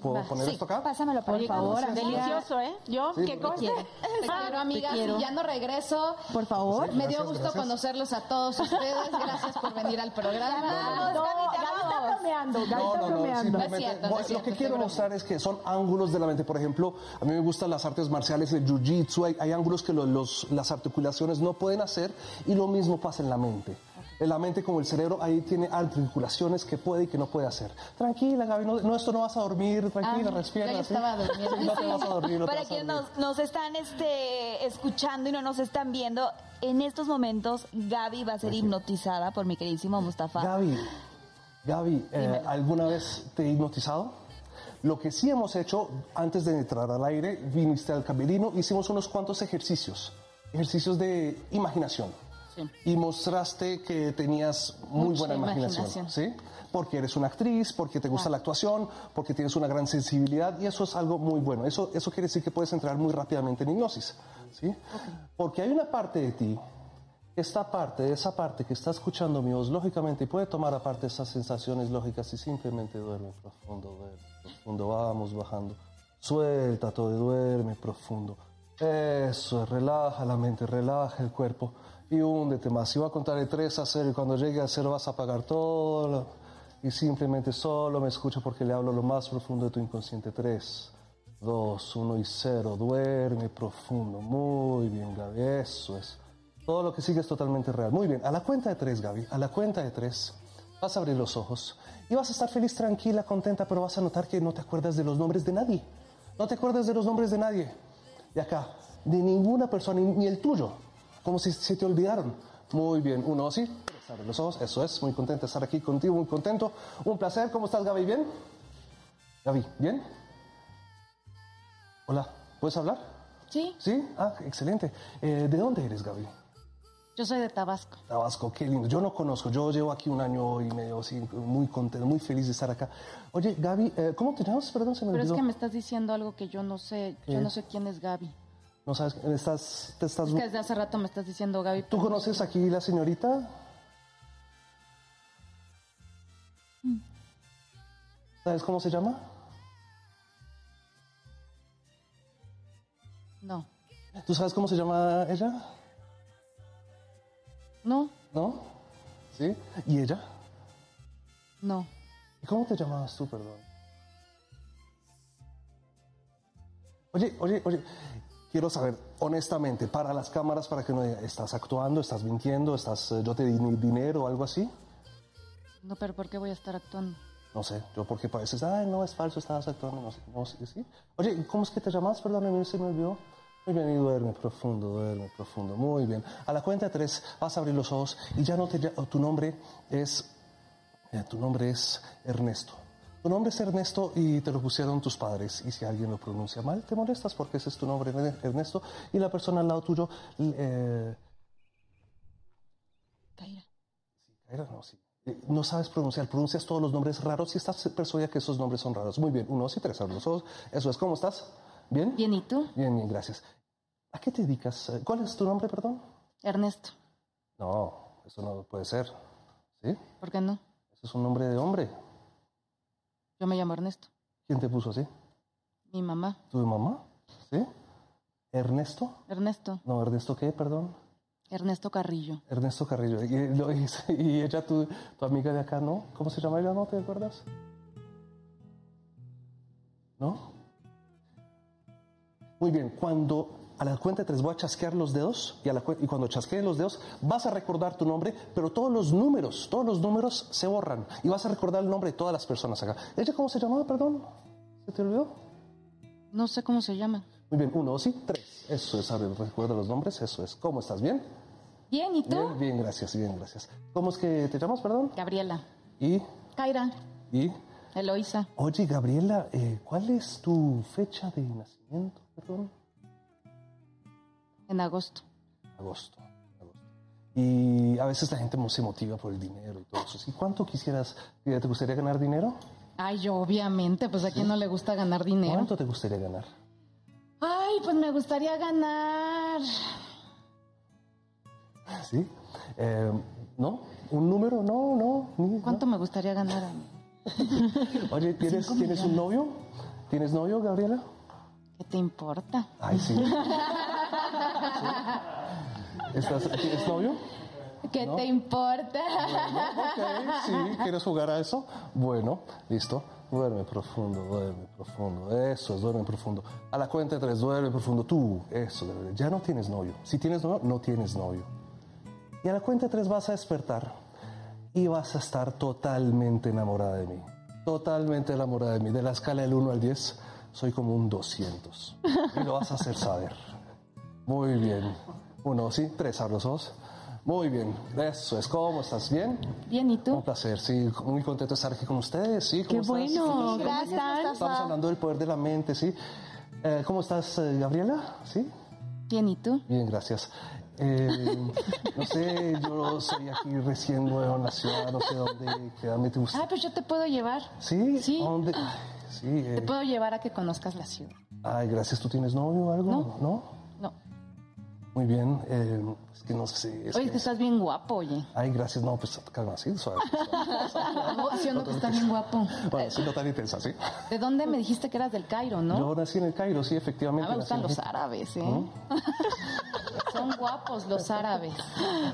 ¿Puedo poner esto acá? Pásamelo, por favor. Delicioso, ¿eh? Yo, que conste. Te quiero, amiga. Si ya no regreso, por favor. Me dio gusto conocerlos a todos ustedes. Gracias por venir al programa. No, lo que quiero mostrar es que son ángulos de la mente. Por ejemplo, a mí me gustan las artes marciales, el jiu-jitsu. Hay ángulos que las articulaciones no pueden hacer, y lo mismo pasa en la mente. En la mente, como el cerebro, ahí tiene articulaciones que puede y que no puede hacer. Tranquila, Gaby, esto no vas a dormir, tranquila, respira. Yo estaba durmiendo. No te vas a dormir, no. Para quienes nos están escuchando y no nos están viendo, en estos momentos Gaby va a ser hipnotizada por mi queridísimo Mustafa. Gaby, ¿alguna vez te he hipnotizado? Lo que sí hemos hecho, antes de entrar al aire, viniste al camerino, hicimos unos cuantos ejercicios de imaginación. Sí. Y mostraste que tenías muy buena imaginación, ¿sí? Porque eres una actriz, porque te gusta la actuación, porque tienes una gran sensibilidad, y eso es algo muy bueno. Eso quiere decir que puedes entrar muy rápidamente en hipnosis. ¿sí? Okay. Porque hay una parte de ti, esta parte, esa parte que está escuchando mi voz, lógicamente, y puede tomar aparte esas sensaciones lógicas y simplemente duerme profundo, vamos bajando. Suelta todo, duerme profundo. Eso, relaja la mente, relaja el cuerpo y húndete más. Si va a contar de 3 a 0 y cuando llegue a 0 vas a apagar todo y simplemente solo me escucha porque le hablo lo más profundo de tu inconsciente. 3, 2, 1 y 0. Duerme profundo. Muy bien, Gaby. Eso es. Todo lo que sigue es totalmente real. Muy bien. A la cuenta de 3, Gaby. A la cuenta de 3. Vas a abrir los ojos y vas a estar feliz, tranquila, contenta, pero vas a notar que no te acuerdas de los nombres de nadie. No te acuerdas de los nombres de nadie. De acá. De ninguna persona, ni el tuyo. Como si se te olvidaron. Muy bien. Uno, sí. Abre los ojos. Eso es. Muy contenta de estar aquí contigo. Muy contento. Un placer. ¿Cómo estás, Gaby? ¿Bien? Gaby, ¿bien? Hola. ¿Puedes hablar? Sí. ¿Sí? Ah, excelente. ¿De dónde eres, Gaby? Yo soy de Tabasco. Tabasco, qué lindo. Yo no conozco. Yo llevo aquí 1 año y medio, así, muy contento, muy feliz de estar acá. Oye, Gaby, ¿cómo te llamas? Perdón, se me olvidó. Pero es que me estás diciendo algo que yo no sé. ¿Qué? Yo no sé quién es Gaby. No sabes, te estás... Es que desde hace rato me estás diciendo Gaby. ¿Tú conoces aquí la señorita? ¿Sabes cómo se llama? No. ¿Tú sabes cómo se llama ella? No. ¿No? ¿Sí? ¿Y ella? No. ¿Y cómo te llamabas tú, perdón? Oye, quiero saber, honestamente, para las cámaras, para que no digas, ¿estás actuando, estás mintiendo, yo te di dinero o algo así? No, pero ¿por qué voy a estar actuando? No sé, yo porque a veces, ay, no, es falso, estabas actuando, no sé, ¿sí? Oye, ¿cómo es que te llamabas? Perdón, a mí se me olvidó. Muy bien, y duerme profundo, muy bien. A la cuenta de 3 vas a abrir los ojos y ya no te... Tu nombre es Ernesto. Tu nombre es Ernesto y te lo pusieron tus padres. Y si alguien lo pronuncia mal, te molestas porque ese es tu nombre, Ernesto. Y la persona al lado tuyo... Kaira. Sí, Kaira no, sí. No sabes pronunciar, pronuncias todos los nombres raros y estás persuadida que esos nombres son raros. Muy bien, 1, 2 y 3, abre los ojos. Eso es, ¿cómo estás? ¿Bien? Bien, ¿y tú? Bien, bien, gracias. ¿A qué te dedicas? ¿Cuál es tu nombre, perdón? Ernesto. No, eso no puede ser. ¿Sí? ¿Por qué no? Eso es un nombre de hombre. Yo me llamo Ernesto. ¿Quién te puso así? Mi mamá. ¿Tu mamá? ¿Sí? ¿Ernesto? No, ¿Ernesto qué, perdón? Ernesto Carrillo. ¿Y ella, tu amiga de acá, no? ¿Cómo se llama ella, no? ¿Te acuerdas? ¿No? Muy bien, cuando a la cuenta de 3 voy a chasquear los dedos y cuando chasqueen los dedos vas a recordar tu nombre, pero todos los números se borran y vas a recordar el nombre de todas las personas acá. ¿Ella cómo se llamaba, perdón? ¿Se te olvidó? No sé cómo se llama. Muy bien, 1, 2 y 3. Eso es, recuerda los nombres, eso es. ¿Cómo estás? ¿Bien? Bien, ¿y tú? Bien, gracias. ¿Cómo es que te llamas, perdón? Gabriela. ¿Y? Kaira. ¿Y? Eloísa. Oye, Gabriela, ¿cuál es tu fecha de nacimiento, perdón? En agosto. Agosto. Y a veces la gente se motiva por el dinero y todo eso. ¿Y cuánto quisieras? ¿Te gustaría ganar dinero? Ay, yo obviamente, pues a quién no le gusta ganar dinero. ¿Cuánto te gustaría ganar? Ay, pues me gustaría ganar... ¿Sí? ¿No? ¿Un número? No. ¿Cuánto me gustaría ganar a mí? Oye, ¿tienes un novio? ¿Tienes novio, Gabriela? ¿Qué te importa? Ay, sí. ¿Tienes novio? ¿Qué te importa? Bueno, ok, sí. ¿Quieres jugar a eso? Bueno, listo. Duerme profundo. Eso es, duerme profundo. A la cuenta de 3, duerme profundo. Tú, eso, ya no tienes novio. Si tienes novio, no tienes novio. Y a la cuenta de 3 vas a despertar. Y vas a estar totalmente enamorada de mí. De la escala del 1 al 10, soy como un 200. Y lo vas a hacer saber. Muy bien. 1, sí, 3, abre los ojos. Muy bien. Eso es. ¿Cómo estás? ¿Bien? Bien, ¿y tú? Un placer, sí. Muy contento de estar aquí con ustedes, sí. ¿Cómo estás? Qué bueno. Gracias. Estamos hablando del poder de la mente, sí. ¿Cómo estás, Gabriela? Sí. Bien, ¿y tú? Bien, gracias. No sé, yo soy aquí recién nuevo en la ciudad, no sé dónde quedarme te gusta. Ah, pues yo te puedo llevar. ¿Sí? ¿Dónde? Sí, Te puedo llevar a que conozcas la ciudad. Ay, gracias. ¿Tú tienes novio o algo? No. Muy bien, es que no sé si... Oye, que estás bien guapo, oye. Ay, gracias, no, pues calma, sí, suave. Sí, no, que estás bien guapo. Bueno, sí, no tan intensa, ¿sí? ¿De dónde me dijiste que eras? Del Cairo, ¿no? Yo nací en el Cairo, sí, efectivamente. Me gustan los árabes, ¿eh? ¿Mm? Son guapos los árabes.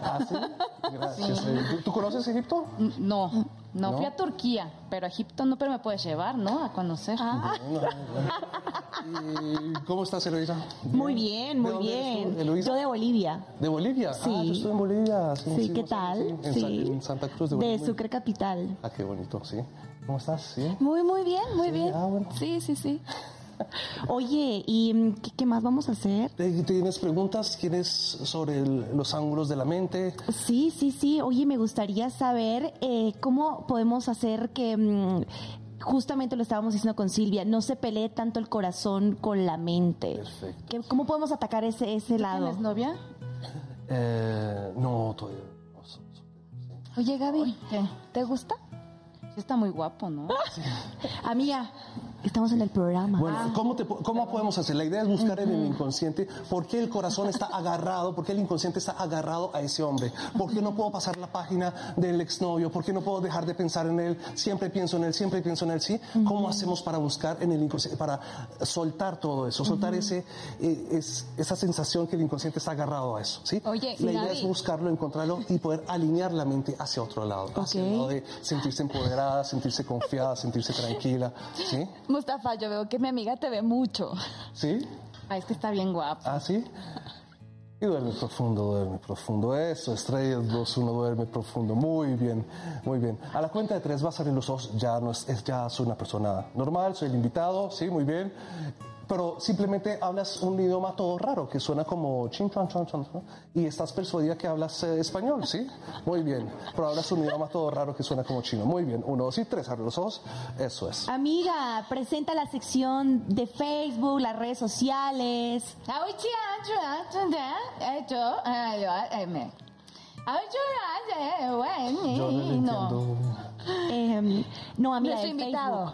Ah, sí, gracias. Sí. ¿Tú conoces Egipto? No. No, fui a Turquía, pero a Egipto no, pero me puedes llevar, ¿no? A conocer. Ah. ¿Y cómo estás, Eloisa? Muy bien, muy bien. Yo de Bolivia. ¿De Bolivia? Sí. Ah, yo estuve en Bolivia. Sí, sí, ¿qué tal? Sí. En Santa Cruz de Bolivia. De Sucre capital. Ah, qué bonito, sí. ¿Cómo estás? Sí. Muy, muy bien, muy bien. Ah, bueno. Sí, sí, sí. Oye, ¿y qué más vamos a hacer? ¿Tienes preguntas? ¿Quieres sobre los ángulos de la mente? Sí, sí, sí. Oye, me gustaría saber cómo podemos hacer que... justamente lo estábamos diciendo con Silvia, no se pelee tanto el corazón con la mente. Perfecto. ¿Cómo podemos atacar ese lado? ¿Tienes novia? No, todavía no. Oye, Gaby, ¿qué? ¿Te gusta? Sí, está muy guapo, ¿no? Sí. Amiga... Estamos en el programa. Bueno, ¿cómo podemos hacer? La idea es buscar en el inconsciente por qué el corazón está agarrado, por qué el inconsciente está agarrado a ese hombre, por qué no puedo pasar la página del exnovio, por qué no puedo dejar de pensar en él, siempre pienso en él, ¿sí? ¿Cómo hacemos para buscar en el inconsciente, para soltar todo eso, soltar esa sensación que el inconsciente está agarrado a eso, ¿sí? Oye, la idea es buscarlo, encontrarlo y poder alinear la mente hacia otro lado, hacia el lado de sentirse empoderada, sentirse confiada, sentirse tranquila, ¿sí? Mustafa, yo veo que mi amiga te ve mucho. ¿Sí? Ah, es que está bien guapo. ¿Ah, sí? Y duerme profundo, eso, estrellas, 2, 1, duerme profundo, muy bien, muy bien. A la cuenta de 3 vas a abrir los ojos, ya soy una persona normal, soy el invitado, sí, muy bien. Pero simplemente hablas un idioma todo raro, que suena como chin, chan, chan, chan, y estás persuadida que hablas español, ¿sí? Muy bien, pero hablas un idioma todo raro que suena como chino. Muy bien, 1, 2 y 3, abre los ojos, eso es. Amiga, presenta la sección de Facebook, las redes sociales. Yo no entiendo. No, amiga, nuestro invitado.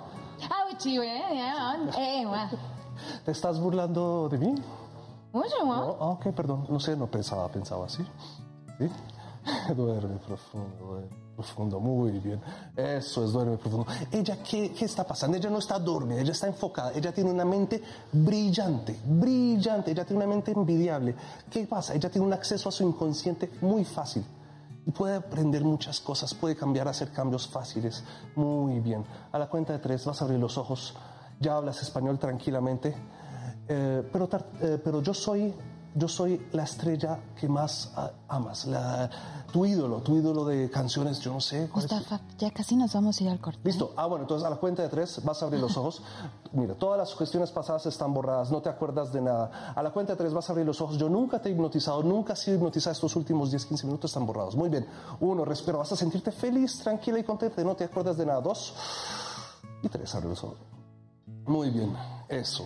¿Te estás burlando de mí? Oye, no, ok, perdón. No sé, no pensaba así. ¿Sí? Duerme profundo, muy bien. Eso es, duerme profundo. ¿Ella qué está pasando? Ella no está dormida, ella está enfocada. Ella tiene una mente brillante, brillante. Ella tiene una mente envidiable. ¿Qué pasa? Ella tiene un acceso a su inconsciente muy fácil. Y puede aprender muchas cosas, puede cambiar, hacer cambios fáciles. Muy bien. A la cuenta de 3 vas a abrir los ojos. Ya hablas español tranquilamente, pero yo soy la estrella que más amas, tu ídolo de canciones, yo no sé. Mustafa, ya casi nos vamos a ir al corte. Listo. Ah, bueno, entonces a la cuenta de 3 vas a abrir los ojos. Mira, todas las sugestiones pasadas están borradas, no te acuerdas de nada. A la cuenta de 3 vas a abrir los ojos. Yo nunca te he hipnotizado, nunca he sido hipnotizada. Estos últimos 10, 15 minutos están borrados. Muy bien. 1, respiro. Vas a sentirte feliz, tranquila y contenta, no te acuerdas de nada. 2 y 3, abre los ojos. Muy bien, eso.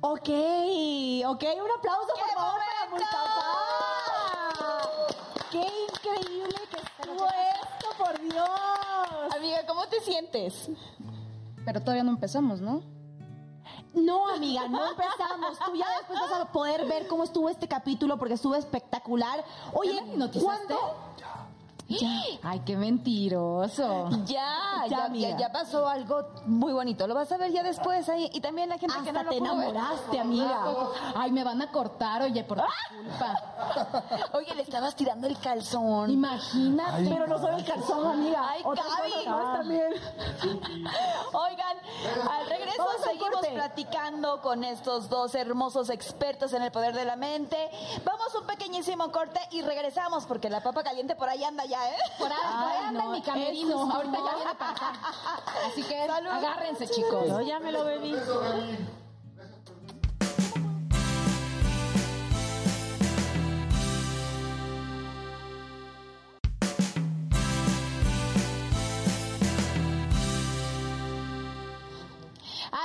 Ok, ok, un aplauso por favor para Mustafa. ¡Qué increíble que estuvo esto, por Dios! Amiga, ¿cómo te sientes? Pero todavía no empezamos, ¿no? No, amiga, no empezamos. Tú ya después vas a poder ver cómo estuvo este capítulo porque estuvo espectacular. Oye, ¿cuándo? Ya. Ay, qué mentiroso. Ya pasó algo muy bonito. Lo vas a ver ya después ahí. Y también la gente hasta que no lo pudo enamoraste, ver. Amiga. Ay, me van a cortar, oye, por tu culpa. Oye, le estabas tirando el calzón. Imagínate. Ay, pero no solo el calzón, amiga. Ay, Gaby, también. Oigan, al regreso seguimos platicando con estos dos hermosos expertos en el poder de la mente. Vamos a un pequeñísimo corte y regresamos porque la papa caliente por ahí anda ya. Por ahí anda en mi camerino. Ahorita ya viene para acá. Así que salud. Agárrense, chicos. Yo ya me lo bebí.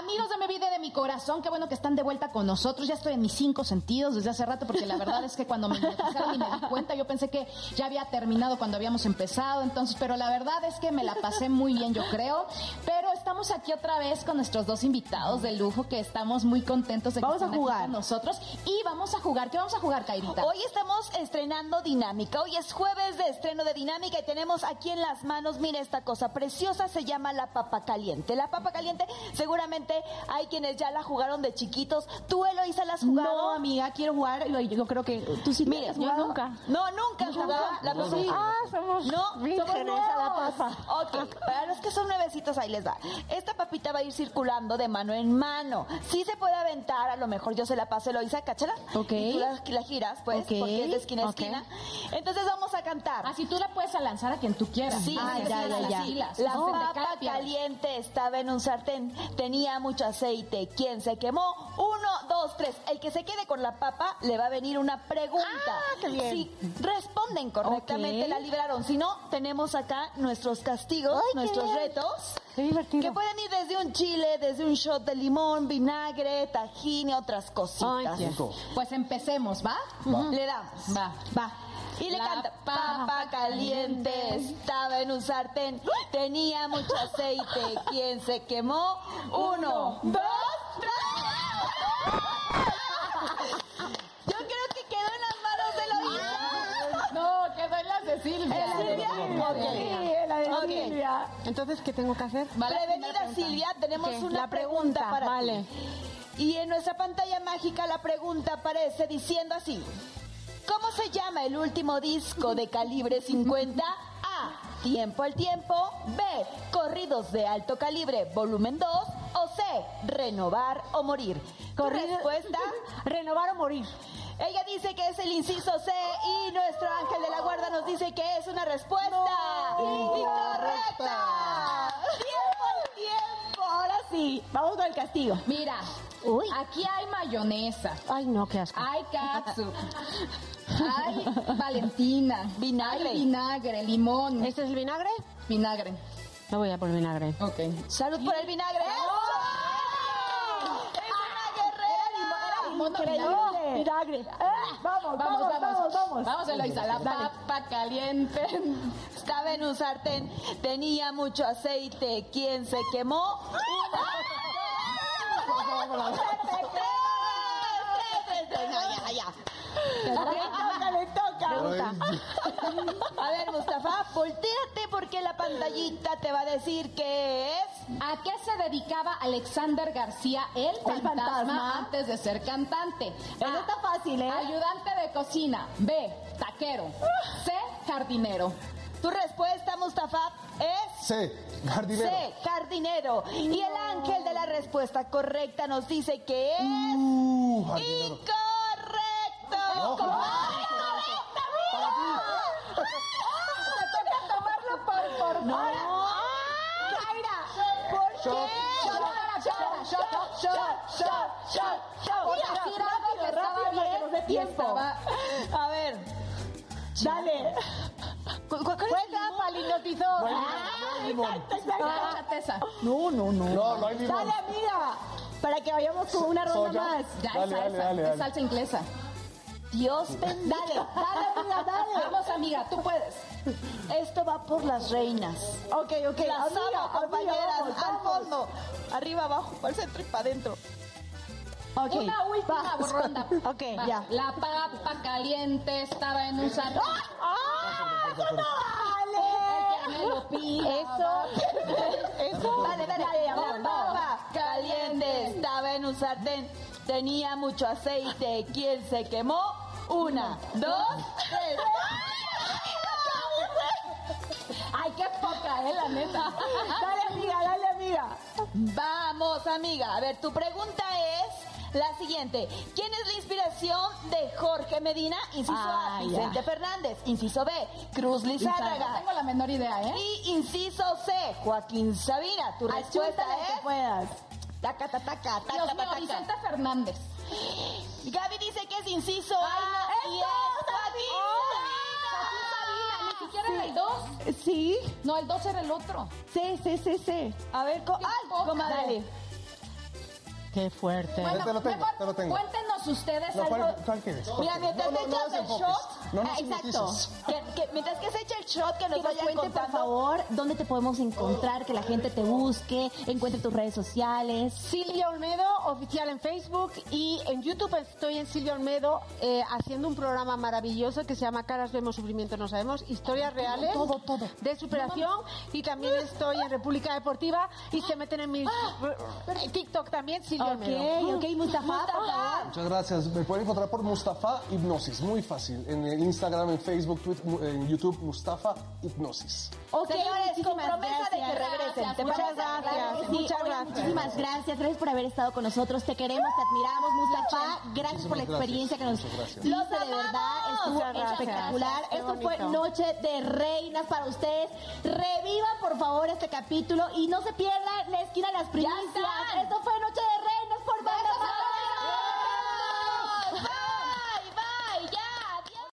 Amigos de mi vida y de mi corazón, qué bueno que están de vuelta con nosotros. Ya estoy en mis 5 sentidos desde hace rato, porque la verdad es que cuando me hipnotizaron y me di cuenta, yo pensé que ya había terminado cuando habíamos empezado, entonces, pero la verdad es que me la pasé muy bien, yo creo. Pero estamos aquí otra vez con nuestros dos invitados de lujo, que estamos muy contentos de que vamos a jugar con nosotros. Y vamos a jugar. ¿Qué vamos a jugar, Kairita? Hoy estamos estrenando dinámica. Hoy es jueves de estreno de dinámica y tenemos aquí en las manos, mira esta cosa preciosa, se llama la papa caliente. La papa caliente, seguramente hay quienes ya la jugaron de chiquitos. ¿Tú, Eloisa, la has jugado? No, amiga, quiero jugar. Yo creo que tú sí. Mire, yo nunca. No, nunca he jugado la papa. Ah, somos vírgenes a la papa. Ok, para los que son nuevecitos, ahí les va. Esta papita va a ir circulando de mano en mano. Sí se puede aventar, a lo mejor yo se la paso, Eloisa, cáchala. Ok. Y tú la giras, pues, porque es de esquina a esquina. Entonces vamos a cantar. Así tú la puedes lanzar a quien tú quieras. Sí, ya. La papa caliente estaba en un sartén, tenía mucho aceite. ¿Quién se quemó? 1, 2, 3. El que se quede con la papa le va a venir una pregunta. Ah, qué bien. Si responden correctamente, la libraron. Si no, tenemos acá nuestros castigos, nuestros retos. Qué divertido. Que pueden ir desde un chile, desde un shot de limón, vinagre, tajín y otras cositas. Ay, pues empecemos, ¿va? Le damos. Va. Y le canta. Papa caliente estaba en un sartén, tenía mucho aceite. ¿Quién se quemó? 1, 2, 3. Yo creo que quedó en las manos de Eloisa. No, quedó en las de Silvia. ¿En Silvia? Sí, en la de Silvia. Entonces, ¿qué tengo que hacer? Prevenida Silvia, tenemos una pregunta para ti. Vale. Y en nuestra pantalla mágica la pregunta aparece diciendo así: ¿cómo se llama el último disco de Calibre 50? A. Tiempo al tiempo. B. Corridos de alto calibre, volumen 2. O C. Renovar o morir. Respuesta: renovar o morir. Ella dice que es el inciso C y nuestro ángel de la guarda nos dice que es una respuesta incorrecta. Tiempo. Ahora sí, vamos con el castigo. Mira, aquí hay mayonesa. Ay, no, qué asco. Hay catsup. Hay Valentina. Vinagre. Hay vinagre, limón. ¿Este es el vinagre? Vinagre. Me voy a por vinagre. Ok. Salud por el vinagre. Milagre. Vamos. Vamos, Eloisa. La papa caliente estaba en un sartén, tenía mucho aceite. ¿Quién se quemó? 3. Ya. Le toca. A ver, Mustafa, volteate porque la pantallita te va a decir qué es. ¿A qué se dedicaba Alexander García, el fantasma, antes de ser cantante? A, no está fácil, ¿eh? Ayudante de cocina. B. Taquero. C. Jardinero. Tu respuesta, Mustafa, es... C. Jardinero. No. Y el ángel de la respuesta correcta nos dice que es... ¡incorrecto! No, ¡incorrecto, amigo! ¡Te toca tomarlo por favor! ¿Qué? Shot. A ver. Dale. Cuenta, palinotizó. No. No hay limón. Dale, amiga. Para que vayamos con una ronda más. Ya, es salsa inglesa. Dios bendito. Dale, amiga. Vamos, amiga, tú puedes. Esto va por las reinas. Ok. Las amiga, compañeras, vamos. Al fondo. Arriba, abajo, para el centro y para adentro. Okay. Una última ronda. Ya. La papa caliente estaba en un salón. Eso. Dale. La papa caliente estaba en un sartén. Tenía mucho aceite. ¿Quién se quemó? 1, 2, 3. Ay, qué poca, la neta. Dale, amiga. Vamos, amiga. A ver, tu pregunta es la siguiente. ¿Quién es la inspiración de Jorge Medina? Inciso A, Vicente Fernández. Inciso B, Cruz Lizárraga. No tengo la menor idea, ¿eh? Y inciso C, Joaquín Sabina. Tu respuesta es... puedas. Taca. Vicente Fernández. Gaby dice que es inciso A y es... ¿Quieren el 2? Sí. No, el 2 era el otro. Sí. A ver, comadre. Dale. Qué fuerte. Bueno, te lo tengo. Cuéntenos ustedes algo. ¿Cuál quieres? Mira, mientras echas el shot. No, exacto. Mientras que se echa el shot, que nos vayan contando, por favor, dónde te podemos encontrar, que la gente te busque, encuentre tus redes sociales. Silvia Olmedo, oficial en Facebook, y en YouTube estoy en Silvia Olmedo haciendo un programa maravilloso que se llama Caras vemos, sufrimiento no sabemos, historias reales de superación, y también estoy en República Deportiva y se meten en mi TikTok también, Silvia Olmedo. Ok, Mustafa. Muchas gracias. Me pueden encontrar por Mustafa Hipnosis, muy fácil, en Instagram, en Facebook, Twitter, en YouTube, Mustafa Hipnosis. Ok, señores, con promesa de que regresen. Muchas gracias. Muchas gracias. Muchísimas gracias. Gracias por haber estado con nosotros. Te queremos, te admiramos, Mustafa. Gracias por la experiencia que nos diste. De verdad, estuvo espectacular. Esto fue Noche de Reinas para ustedes. Revivan, por favor, este capítulo y no se pierdan la esquina de las primicias. Esto fue Noche de Reinas.